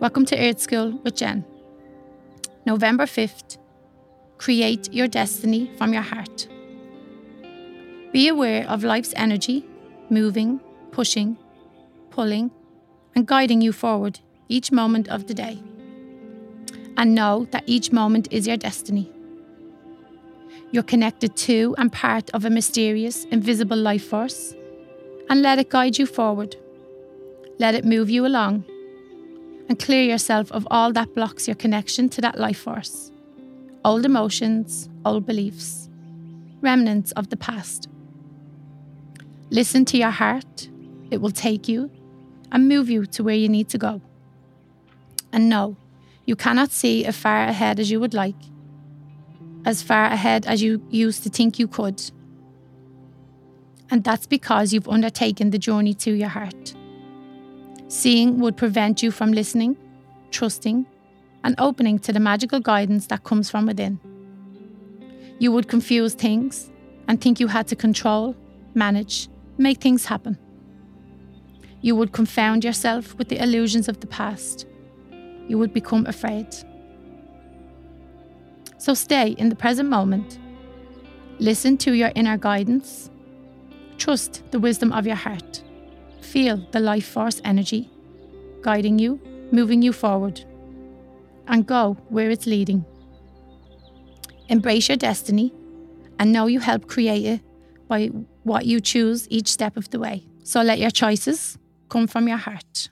Welcome to Earth School with Jen. November 5th, create your destiny from your heart. Be aware of life's energy, moving, pushing, pulling, and guiding you forward each moment of the day. And know that each moment is your destiny. You're connected to and part of a mysterious, invisible life force, and let it guide you forward. Let it move you along, and clear yourself of all that blocks your connection to that life force. Old emotions, old beliefs, remnants of the past. Listen to your heart. It will take you and move you to where you need to go. And no, you cannot see as far ahead as you would like, as far ahead as you used to think you could. And that's because you've undertaken the journey to your heart. Seeing would prevent you from listening, trusting, and opening to the magical guidance that comes from within. You would confuse things and think you had to control, manage, make things happen. You would confound yourself with the illusions of the past. You would become afraid. So stay in the present moment. Listen to your inner guidance. Trust the wisdom of your heart. Feel the life force energy guiding you, moving you forward, and go where it's leading. Embrace your destiny and know you help create it by what you choose each step of the way. So let your choices come from your heart.